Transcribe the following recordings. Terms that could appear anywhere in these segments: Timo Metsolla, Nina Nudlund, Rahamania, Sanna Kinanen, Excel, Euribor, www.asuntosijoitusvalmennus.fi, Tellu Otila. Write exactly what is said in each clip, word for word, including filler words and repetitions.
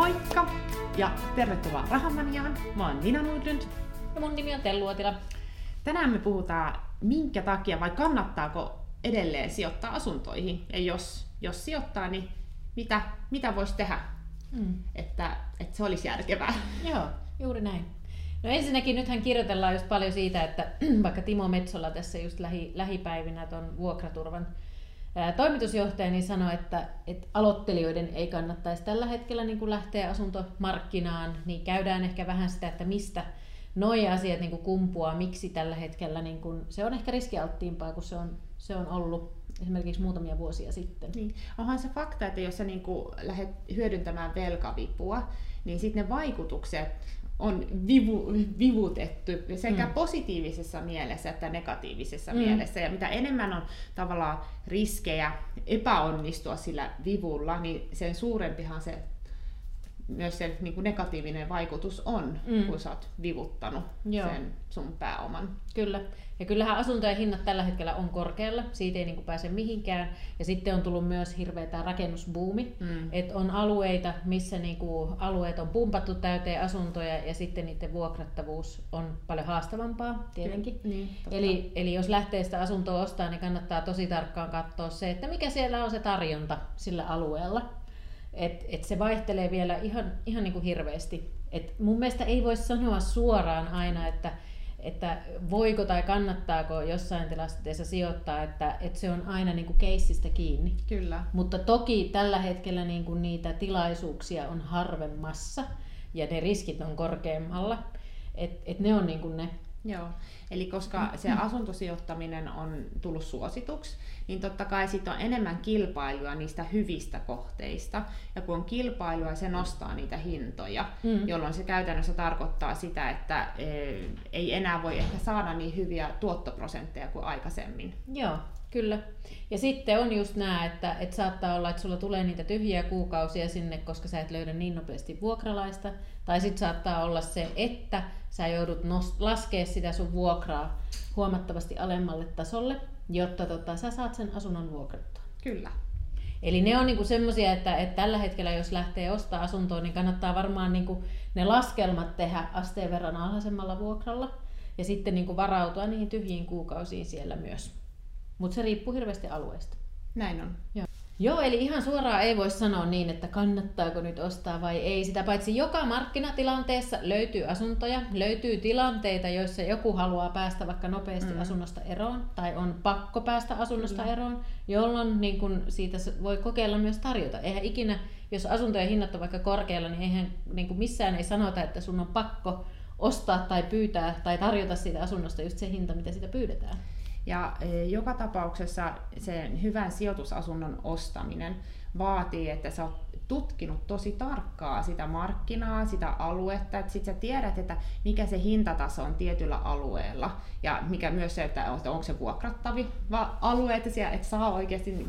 Moikka ja tervetuloa Rahamaniaan. Mä oon Nina Nudlund. Ja mun nimi on Tellu Otila. Tänään me puhutaan, minkä takia vai kannattaako edelleen sijoittaa asuntoihin. Ja jos, jos sijoittaa, niin mitä, mitä voisi tehdä, mm. että, että se olisi järkevää. Joo, juuri näin. No ensinnäkin nythän kirjoitellaan just paljon siitä, että vaikka Timo Metsolla tässä just lähi, lähipäivinä ton vuokraturvan toimitusjohtaja niin sanoi, että, että aloittelijoiden ei kannattaisi tällä hetkellä niin kuin lähteä asuntomarkkinaan, niin käydään ehkä vähän sitä, että mistä nuo asiat niin kuin kumpuaa, miksi tällä hetkellä niin kuin, se on ehkä riskialttiimpaa kuin se on, se on ollut esimerkiksi muutamia vuosia sitten. Niin. Onhan se fakta, että jos sä niin kuin lähdet hyödyntämään velkavipua, niin sitten ne vaikutukset on vivu, vivutettu sekä mm. positiivisessa mielessä että negatiivisessa mm. mielessä. Ja mitä enemmän on tavallaan riskejä epäonnistua sillä vivulla, niin sen suurempihan se, myös se niin kuin negatiivinen vaikutus on, mm. kun sä oot vivuttanut Joo. sen sun pääoman. Kyllä. Ja kyllähän asuntojen hinnat tällä hetkellä on korkealla, siitä ei niin kuin pääse mihinkään. Ja sitten on tullut myös hirveä tämä rakennusbuumi, mm. että on alueita, missä niin kuin alueet on pumpattu täyteen asuntoja ja sitten niiden vuokrattavuus on paljon haastavampaa tietenkin. Niin, eli, eli jos lähtee sitä asuntoa ostamaan, niin kannattaa tosi tarkkaan katsoa se, että mikä siellä on se tarjonta sillä alueella. Et, et se vaihtelee vielä ihan, ihan niin kuin hirveästi. Et mun mielestä ei voi sanoa suoraan aina, että, että voiko tai kannattaako jossain tilanteessa sijoittaa, että, että se on aina niin kuin keissistä kiinni. Kyllä. Mutta toki tällä hetkellä niin kuin niitä tilaisuuksia on harvemmassa ja ne riskit on korkeammalla. Et, et ne on niin kuin ne. Joo. Eli koska se asuntosijoittaminen on tullut suosituksi, niin totta kai siitä on enemmän kilpailua niistä hyvistä kohteista. Ja kun on kilpailua, se nostaa niitä hintoja, mm. jolloin se käytännössä tarkoittaa sitä, että ei enää voi ehkä saada niin hyviä tuottoprosentteja kuin aikaisemmin. Joo, kyllä. Ja sitten on just nämä, että, että saattaa olla, että sulla tulee niitä tyhjiä kuukausia sinne, koska sä et löydä niin nopeasti vuokralaista. Tai sitten saattaa olla se, että sä joudut nost- laskea sitä sun vuokraa huomattavasti alemmalle tasolle, jotta tota, sä saat sen asunnon vuokrattua. Kyllä. Eli ne on niinku semmoisia, että, että tällä hetkellä jos lähtee ostaa asuntoa, niin kannattaa varmaan niinku ne laskelmat tehdä asteen verran alhaisemmalla vuokralla ja sitten niinku varautua niihin tyhjiin kuukausiin siellä myös. Mutta se riippuu hirveästi alueesta. Näin on. Joo. Joo, eli ihan suoraan ei voi sanoa niin, että kannattaako nyt ostaa vai ei. Sitä paitsi joka markkinatilanteessa löytyy asuntoja, löytyy tilanteita, joissa joku haluaa päästä vaikka nopeasti mm. asunnosta eroon tai on pakko päästä asunnosta mm. eroon, jolloin niin kun siitä voi kokeilla myös tarjota. Eihän ikinä, jos asuntojen hinnat on vaikka korkealla, niin eihän niin kun missään ei sanota, että sun on pakko ostaa tai pyytää tai tarjota siitä asunnosta just se hinta, mitä siitä pyydetään. Ja joka tapauksessa sen hyvän sijoitusasunnon ostaminen vaatii, että sä oot tutkinut tosi tarkkaa sitä markkinaa, sitä aluetta, että sit sä tiedät, että mikä se hintataso on tietyllä alueella ja mikä myös se, että onko se vuokrattavi alue, että sä et saa oikeasti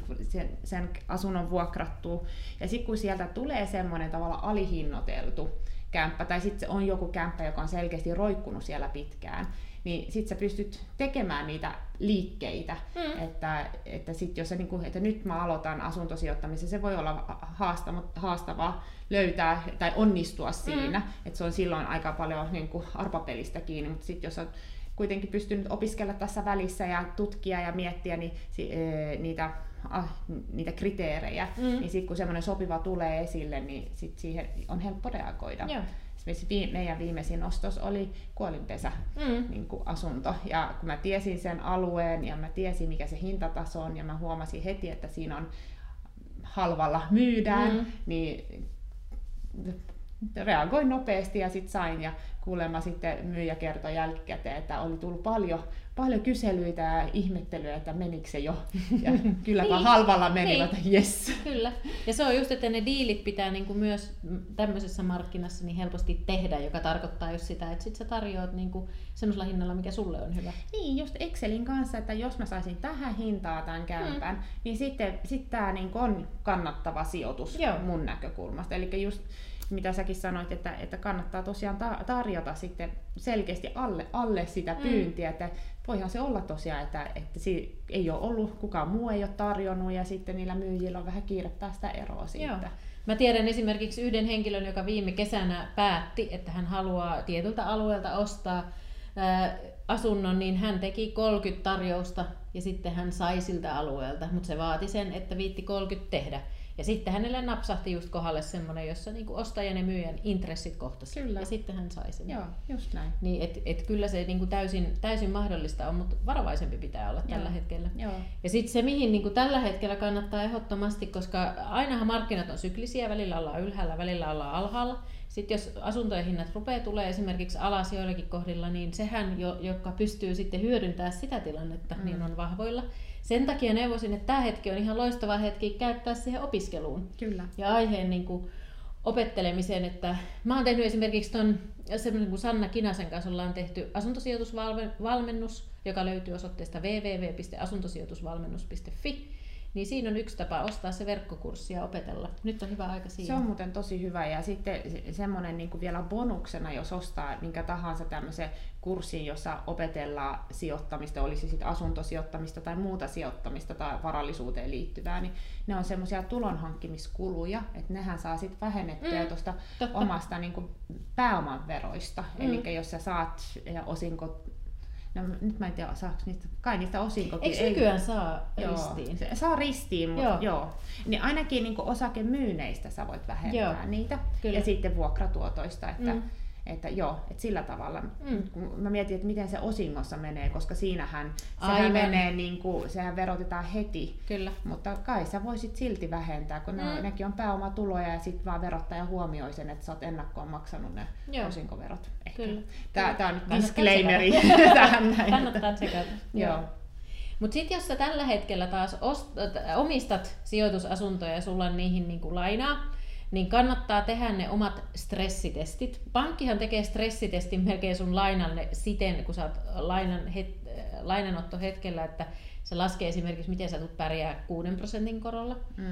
sen asunnon vuokrattua. Ja sitten kun sieltä tulee semmoinen tavallaan alihinnoiteltu kämppä tai sitten on joku kämppä, joka on selkeästi roikkunut siellä pitkään, niin sit sä pystyt tekemään niitä liikkeitä, mm. että, että, sit jos sä niinku, että nyt mä aloitan asuntosijoittamisen, se voi olla haastava, haastavaa löytää tai onnistua siinä, mm. että se on silloin aika paljon niinku arpapelistä kiinni, mutta sit jos sä oot kuitenkin pystynyt opiskella tässä välissä ja tutkia ja miettiä niin, si, e, niitä, ah, niitä kriteerejä, mm. niin sit kun semmoinen sopiva tulee esille, niin sit siihen on helppo reagoida. Joo. Meidän viimeisin ostos oli kuolinpesä mm. niin kuin asunto. Ja kun mä tiesin sen alueen ja mä tiesin mikä se hintataso on ja mä huomasin heti, että siinä on halvalla myydään, mm. niin reagoin nopeasti ja sitten sain. Ja kuulemma sitten myyjä kertoi jälkikäteen, että oli tullut paljon, paljon kyselyitä ja ihmettelyä, että menikö se jo. Ja kylläpä niin, halvalla meni, että jes. Kyllä. Ja se on just, että ne diilit pitää niin kuin myös tämmöisessä markkinassa niin helposti tehdä, joka tarkoittaa just sitä, että sit sä tarjoat niin kuin semmoisella hinnalla, mikä sulle on hyvä. Niin, just Excelin kanssa, että jos mä saisin tähän hintaa tämän kämpän, hmm. niin sitten sit tää niin kuin on kannattava sijoitus Joo. mun näkökulmasta. Eli just mitä säkin sanoit, että, että kannattaa tosiaan tarjota sitten selkeästi alle, alle sitä pyyntiä, mm. että voihan se olla tosiaan, että, että ei ole ollut, kukaan muu ei ole tarjonnut ja sitten niillä myyjillä on vähän kiire päästä eroa siitä. Joo. Mä tiedän esimerkiksi yhden henkilön, joka viime kesänä päätti, että hän haluaa tietyltä alueelta ostaa ää, asunnon, niin hän teki kolmekymmentä tarjousta ja sitten hän sai siltä alueelta, mutta se vaati sen, että viitti kolmekymmentä tehdä. Ja sitten hänelle napsahti just kohdalle semmoinen, jossa niinku ostajan ja myyjän intressit kohtasivat. Ja sitten hän sai sen. Joo, just näin. Niin, et, et kyllä se niinku täysin, täysin mahdollista on, mutta varovaisempi pitää olla tällä Joo. hetkellä. Joo. Ja sitten se, mihin niinku tällä hetkellä kannattaa ehdottomasti, koska ainahan markkinat on syklisiä, välillä ollaan ylhäällä, välillä ollaan alhaalla. Sitten jos asuntojen hinnat rupeaa tulee esimerkiksi alas joillakin kohdilla, niin sehän, jo, joka pystyy sitten hyödyntämään sitä tilannetta, mm. niin on vahvoilla. Sen takia neuvosin, että tämä hetki on ihan loistava hetki käyttää siihen opiskeluun Kyllä. ja aiheen niin kuin opettelemiseen. Että mä oon tehnyt esimerkiksi ton, semmoisen kuin Sanna Kinasen kanssa ollaan tehty asuntosijoitusvalmennus, joka löytyy osoitteesta www piste asuntosijoitusvalmennus piste fi. Niin siinä on yksi tapa ostaa se verkkokurssi ja opetella. Nyt on hyvä aika siinä. Se on muuten tosi hyvä. Ja sitten semmoinen niin kuin vielä bonuksena, jos ostaa minkä tahansa tämmöisen kurssin, jossa opetellaan sijoittamista, olisi sitten asuntosijoittamista tai muuta sijoittamista tai varallisuuteen liittyvää, niin ne on semmoisia tulonhankkimiskuluja, että nehän saa sitten vähennettyä mm, tuosta omasta niin kuin pääoman veroista. Mm. Eli jos sä saat osinko... No, nyt mä en tiedä, saako niistä, kai niistä osinkokin. Eikö nykyään ei, saa joo, ristiin? Se, saa ristiin, mutta joo. joo. Niin ainakin niin kuin osakemyyneistä sä voit vähentää joo. niitä. Kyllä. Ja sitten vuokratuotoista, että, mm. että joo, että sillä tavalla. Mm. Mä mietin, että miten se osingossa menee, koska siinähän sehän menee, niin kuin, sehän verotetaan heti. Kyllä. Mutta kai sä voisit silti vähentää, kun mm. ne, nekin on pääomatuloja ja sitten vaan verottaja huomioi sen, että sä oot ennakkoon maksanut ne joo. osinkoverot. Kyllä. Tää, tää on nyt disclaimeri tähän näin. Kannattaa tsekata. Joo. Mut sit jos sä tällä hetkellä taas ostat, omistat sijoitusasuntoja ja sulla on niihin niinku lainaa, niin kannattaa tehdä ne omat stressitestit. Pankkihan tekee stressitestin melkein sun lainalle siten, kun sä oot lainan het, lainanotto hetkellä, että se laskee esimerkiksi, miten sä tulet pärjää kuuden prosentin korolla. Mm.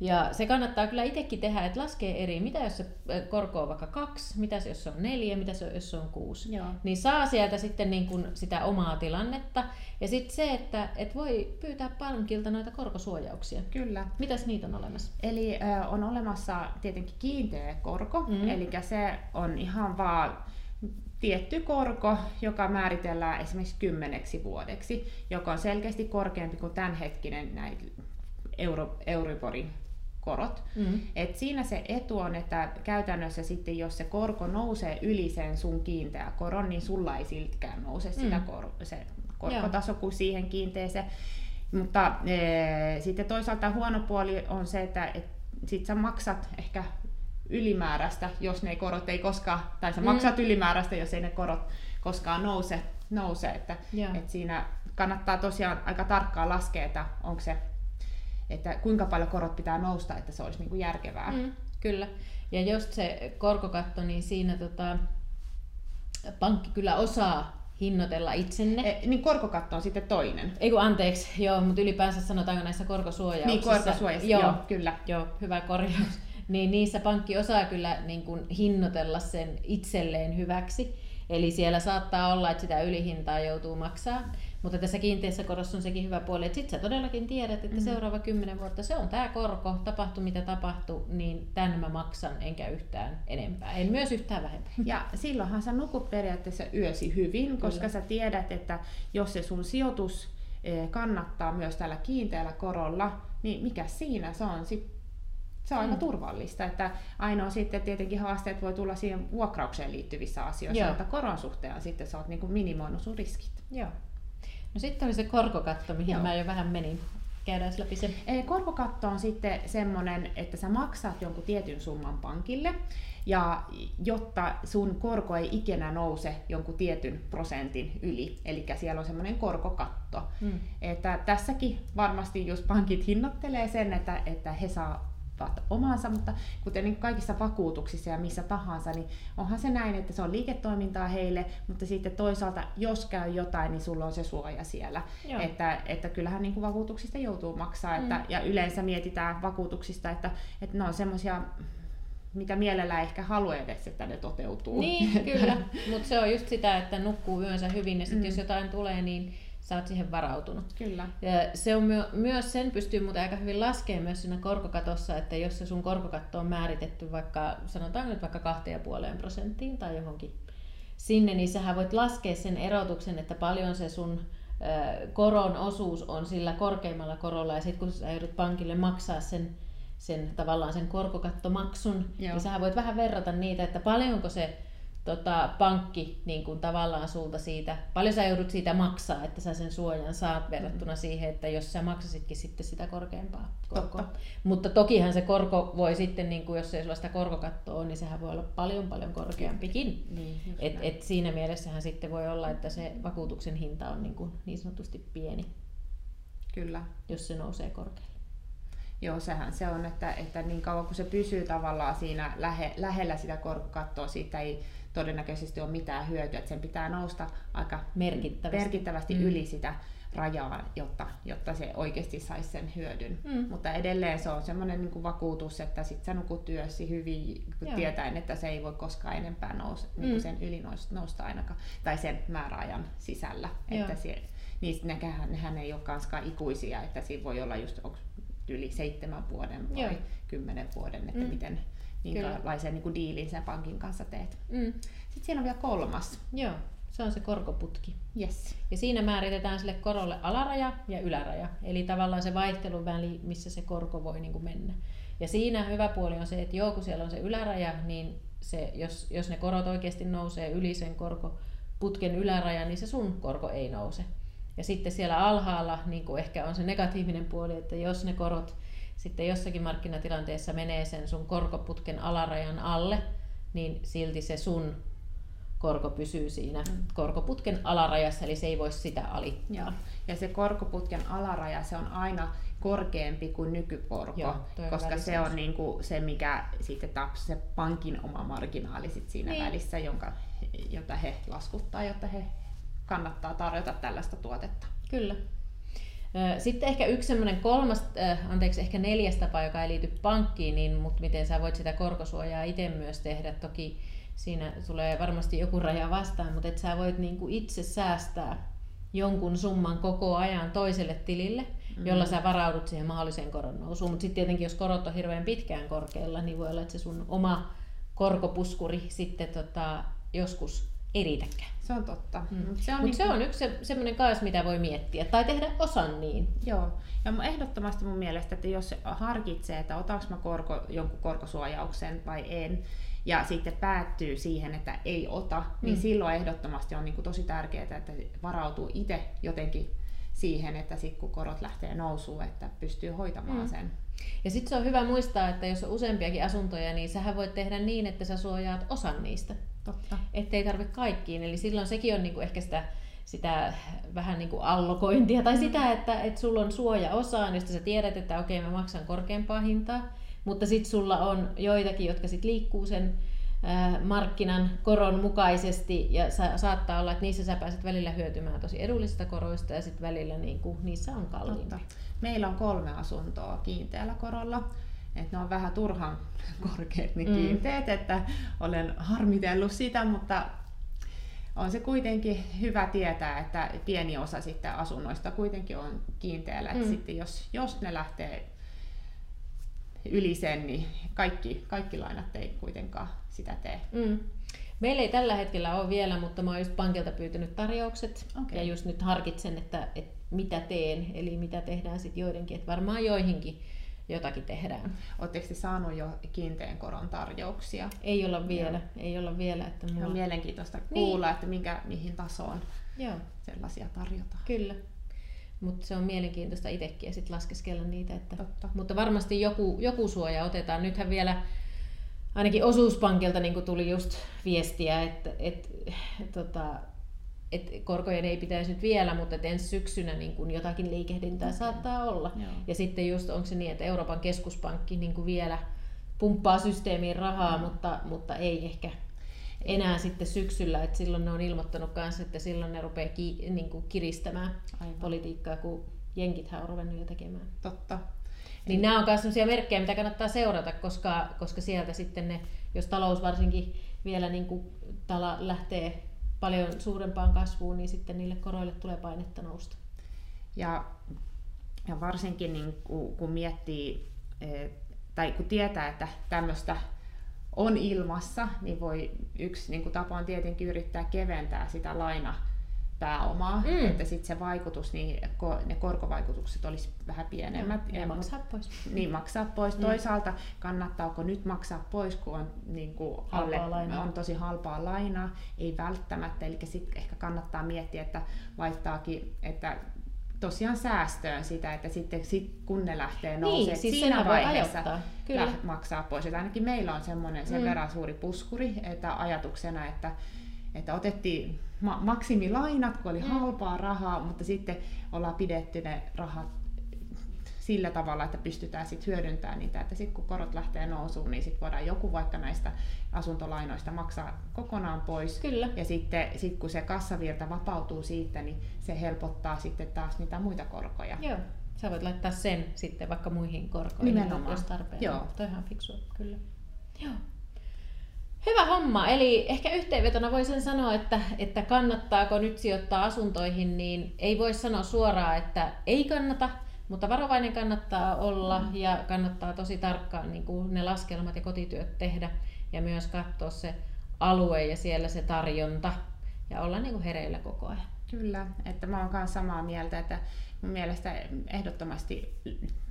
Ja se kannattaa kyllä itsekin tehdä, että laskee eri. Mitä jos se korko on vaikka kaksi, mitä jos se on neljä, mitä jos se on kuusi. Joo. Niin saa sieltä sitten niin kuin sitä omaa tilannetta. Ja sitten se, että et voi pyytää pankilta noita korkosuojauksia. Kyllä. Mitäs niitä on olemassa? Eli äh, on olemassa tietenkin kiinteä korko, mm. eli se on ihan vaan... tietty korko, joka määritellään esimerkiksi kymmeneksi vuodeksi, joka on selkeästi korkeampi kuin tämänhetkinen näitä Euro, Euriborin korot. Mm. Et siinä se etu on, että käytännössä sitten, jos se korko nousee yli sen sun kiinteä koron, niin sulla ei siltikään nouse mm. sitä kor, se korkotaso kuin siihen kiinteeseen. Mutta e, sitten toisaalta huono puoli on se, että et, sit sä maksat ehkä ylimääräistä, jos ne korot ei koskaan, tai sä maksat mm. ylimääräistä, jos ei ne korot koskaan nouse. nouse että, että siinä kannattaa tosiaan aika tarkkaan laskea, että, onko se, että kuinka paljon korot pitää nousta, että se olisi niin kuin järkevää. Mm, kyllä. Ja just se korkokatto, niin siinä tota, pankki kyllä osaa hinnoitella itsenne. E, niin korkokatto on sitten toinen. Ei kun anteeksi, joo, mutta ylipäänsä sanotaanko näissä korkosuojauksissa. Niin korkosuojassa, joo, joo kyllä. Joo, hyvä korjaus. Niin niissä pankki osaa kyllä niin kuin hinnoitella sen itselleen hyväksi. Eli siellä saattaa olla, että sitä ylihintaa joutuu maksaa. Mutta tässä kiinteässä korossa on sekin hyvä puoli, että sit sä todellakin tiedät, että mm. seuraava kymmenen vuotta se on tää korko, tapahtu mitä tapahtuu, niin tän mä maksan enkä yhtään enempää, en myös yhtään vähempää. Ja silloinhan sä nukut periaatteessa yösi hyvin, kyllä. koska sä tiedät, että jos se sun sijoitus kannattaa myös tällä kiinteällä korolla, niin mikä siinä se on sitten? Se on aika mm. turvallista, että ainoa sitten tietenkin haasteet voi tulla siihen vuokraukseen liittyvissä asioissa, Joo. mutta koron suhteen sitten sä oot niin kuin minimoinut sun riskit. Joo. No sitten oli se korkokatto, mihin Joo. mä jo vähän menin. Käydään läpi se. Korkokatto on sitten semmoinen, että sä maksat jonkun tietyn summan pankille, ja jotta sun korko ei ikinä nouse jonkun tietyn prosentin yli. Eli siellä on semmoinen korkokatto. Mm. Että tässäkin varmasti just pankit hinnoittelee sen, että, että he saa omaansa, mutta kuten kaikissa vakuutuksissa ja missä tahansa, niin onhan se näin, että se on liiketoimintaa heille, mutta sitten toisaalta, jos käy jotain, niin sulla on se suoja siellä. Että, että kyllähän niin kuin vakuutuksista joutuu maksaa, että, mm. ja yleensä mietitään vakuutuksista, että, että ne on semmoisia mitä mielellä ehkä haluaa edes, että ne toteutuu. Niin, kyllä. Mutta se on just sitä, että nukkuu yönsä hyvin ja sitten mm. jos jotain tulee, niin sä oot siihen varautunut. Kyllä. Ja se on myö- myös sen pystyy mutta aika hyvin laskemaan myös siinä korkokatossa, että jos se sun korkokatto on määritetty vaikka, sanotaan nyt vaikka kahteen ja puoleen prosenttiin tai johonkin sinne, niin sähän voit laskea sen erotuksen, että paljon se sun koron osuus on sillä korkeimmalla korolla ja sitten kun sä joudut pankille maksaa sen, sen tavallaan sen korkokattomaksun, Joo. niin sähän voit vähän verrata niitä, että paljonko se tota, pankki niin kuin tavallaan sulta siitä, paljon sä joudut siitä maksaa, että sä sen suojan saat verrattuna siihen, että jos sä maksasitkin sitten sitä korkeampaa korkoa. Mutta tokihan se korko voi sitten, niin kuin jos ei sulla sitä korkokattoa ole, niin sehän voi olla paljon paljon korkeampikin. Niin, et, et siinä mielessähän sitten voi olla, että se vakuutuksen hinta on niin, kuin niin sanotusti pieni, Kyllä. jos se nousee korkealle. Joo, sehän se on, että, että niin kauan kun se pysyy tavallaan siinä lähe, lähellä sitä korkokattoa, siitä ei todennäköisesti ole mitään hyötyä, että sen pitää nousta aika merkittävästi, merkittävästi mm. yli sitä rajaa, jotta, jotta se oikeasti saisi sen hyödyn. Mm. Mutta edelleen se on semmoinen niin kuin vakuutus, että sit sä nukut työssi hyvin, tietäen, että se ei voi koskaan enempää nousta, mm. niin kuin sen yli nousta ainakaan, tai sen määräajan sisällä. Että se, niin nehän, nehän ei ole kanskaan ikuisia, että siinä voi olla just yli seitsemän vuoden vai Joo. kymmenen vuoden, että mm. miten minkälaisen niin kuin diilin sen pankin kanssa teet. Mm. Sitten siinä on vielä kolmas. Joo, se on se korkoputki. Yes. Ja siinä määritetään sille korolle alaraja ja yläraja, eli tavallaan se vaihteluväli, missä se korko voi niin kuin mennä. Ja siinä hyvä puoli on se, että joo, kun siellä on se yläraja, niin se, jos, jos ne korot oikeasti nousee yli sen korkoputken ylärajan, niin se sun korko ei nouse. Ja sitten siellä alhaalla niin kuin ehkä on se negatiivinen puoli, että jos ne korot sitten jossakin markkinatilanteessa menee sen sun korkoputken alarajan alle, niin silti se sun korko pysyy siinä korkoputken alarajassa, eli se ei voi sitä alittaa. Joo. Ja se korkoputken alaraja, se on aina korkeampi kuin nykykorko, Joo, koska se on niin kuin se, mikä sitten taas se pankin oma marginaali sit siinä niin. välissä, jonka, jota he laskuttaa, jotta he kannattaa tarjota tällaista tuotetta. Kyllä. Sitten ehkä yksi semmoinen kolmas, anteeksi ehkä neljäs tapa, joka ei liity pankkiin, niin, mutta miten sä voit sitä korkosuojaa itse myös tehdä. Toki siinä tulee varmasti joku raja vastaan, mutta et sä voit niinku itse säästää jonkun summan koko ajan toiselle tilille, mm-hmm. jolla sä varaudut siihen mahdolliseen koron nousuun. Mutta sitten tietenkin, jos korot on hirveän pitkään korkealla, niin voi olla, että se sun oma korkopuskuri sitten tota, joskus ei riitäkään. Se on totta. Mm. Se on, Mut niin... se on yksi se, semmoinen kaas, mitä voi miettiä tai tehdä osan niin. Joo. Ja ehdottomasti mun mielestä, että jos harkitsee, että otanko mä korko, jonkun korkosuojauksen vai en, ja sitten päättyy siihen, että ei ota, niin mm. silloin ehdottomasti on niin kuin tosi tärkeää, että varautuu itse jotenkin siihen, että sit kun korot lähtee nousuun, että pystyy hoitamaan mm. sen. Ja sitten se on hyvä muistaa, että jos on useampiakin asuntoja, niin sähän voit tehdä niin, että sä suojaat osan niistä. Totta. Ettei tarvitse kaikkiin. Eli silloin sekin on niinku ehkä sitä, sitä vähän niinku allokointia tai sitä, että et sulla on suoja osaan, josta sä tiedät, että okei, mä maksan korkeampaa hintaa, mutta sitten sulla on joitakin, jotka sit liikkuu sen äh, markkinan koron mukaisesti ja sa- saattaa olla, että niissä sä pääset välillä hyötymään tosi edullisista koroista ja sitten välillä niinku, niissä on kalliimpi. Meillä on kolme asuntoa kiinteällä korolla. Että ne on vähän turhan korkeat ne kiinteet, mm. että olen harmitellut sitä, mutta on se kuitenkin hyvä tietää, että pieni osa sitten asunnoista kuitenkin on kiinteällä. Mm. Että sitten jos, jos ne lähtee yli sen, niin kaikki, kaikki lainat ei kuitenkaan sitä tee. Mm. Meillä ei tällä hetkellä ole vielä, mutta mä oon just pankilta pyytänyt tarjoukset okay. ja just nyt harkitsen, että, että mitä teen, eli mitä tehdään sitten joidenkin, että varmaan joihinkin. Jotakin tehdään. Oletteko te saanut jo kiinteän koron tarjouksia? Ei olla vielä. Ei olla vielä että mulla... On mielenkiintoista kuulla, niin. että minkä, mihin tasoon Joo. sellaisia tarjotaan. Kyllä, mutta se on mielenkiintoista itsekin ja sitten laskeskella niitä. Että... Mutta varmasti joku, joku suoja otetaan. Nythän vielä ainakin osuuspankilta niin kun tuli just viestiä, että et, tota, et korkojen ei pitäisi nyt vielä, mutta ensi syksynä niin kun jotakin liikehdintää okay. saattaa olla. Joo. Ja sitten just onko se niin, että Euroopan keskuspankki niin kun vielä pumppaa systeemiin rahaa, mm. mutta, mutta ei ehkä enää mm. sitten syksyllä. Et silloin ne on ilmoittanut kanssa, että silloin ne rupeaa ki, niin kun kiristämään Aivan. politiikkaa, kun jenkithän on ruvennut jo tekemään. Totta. Niin nämä on myös sellaisia merkkejä, mitä kannattaa seurata, koska, koska sieltä sitten ne, jos talous varsinkin vielä niin kuin tala lähtee paljon suurempaan kasvuun, niin sitten niille koroille tulee painetta nousta. Ja, ja varsinkin niin kun, kun miettii tai kun tietää, että tämmöistä on ilmassa, niin voi yksi niin kun tapa on tietenkin yrittää keventää sitä lainapääomaa, mm. että sitten se vaikutus, niin ne korkovaikutukset olisi vähän pienemmät. Ja, ja maksaa pois. Niin, maksaa pois. Mm. Toisaalta kannattaako nyt maksaa pois, kun on, niin kun alle, on tosi halpaa lainaa, ei välttämättä. Eli sitten ehkä kannattaa miettiä, että vaihtaakin, että tosiaan säästöön sitä, että sitten sit kun ne lähtee nousemaan, niin, siis siinä vaiheessa maksaa pois. Että ainakin meillä on semmoinen sen mm. verran suuri puskuri, että ajatuksena, että, että otettiin ma- maksimilainat, kun oli mm. halpaa rahaa, mutta sitten ollaan pidetty ne rahat sillä tavalla, että pystytään sit hyödyntämään niitä, että sitten kun korot lähtee nousuun, niin sitten voidaan joku vaikka näistä asuntolainoista maksaa kokonaan pois. Kyllä. Ja sitten sit kun se kassavirta vapautuu siitä, niin se helpottaa sitten taas niitä muita korkoja. Joo, sä voit laittaa sen sitten vaikka muihin korkoihin, nimenomaan, jos tarpeen. Joo. Toi ihan fiksua, kyllä. Joo. Hyvä homma, eli ehkä yhteenvetona voi sen sanoa, että, että kannattaako nyt sijoittaa asuntoihin, niin ei voi sanoa suoraan, että ei kannata. Mutta varovainen kannattaa olla mm. ja kannattaa tosi tarkkaan niin kuin ne laskelmat ja kotityöt tehdä ja myös katsoa se alue ja siellä se tarjonta ja olla niin kuin hereillä koko ajan. Kyllä, että mä oon myös samaa mieltä, että mun mielestä ehdottomasti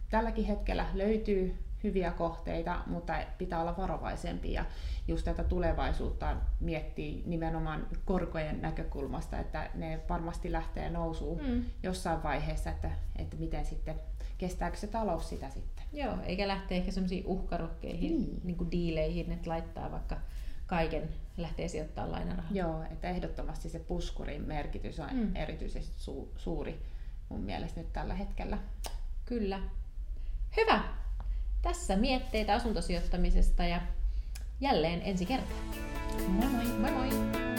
tälläkin hetkellä löytyy hyviä kohteita, mutta pitää olla varovaisempi ja just tätä tulevaisuutta miettii nimenomaan korkojen näkökulmasta, että ne varmasti lähtee nousuun mm. jossain vaiheessa, että, että miten sitten, kestääkö se talous sitä sitten. Joo, eikä lähtee ehkä semmoisiin uhkarokkeihin mm. niin kuin diileihin, että laittaa vaikka kaiken, lähtee sijoittamaan lainarahaa. Joo, että ehdottomasti se puskurin merkitys on mm. erityisesti su- suuri mun mielestä nyt tällä hetkellä. Kyllä. Hyvä! Tässä mietteitä asuntosijoittamisesta ja jälleen ensi kertaa. Moi moi! Moi moi!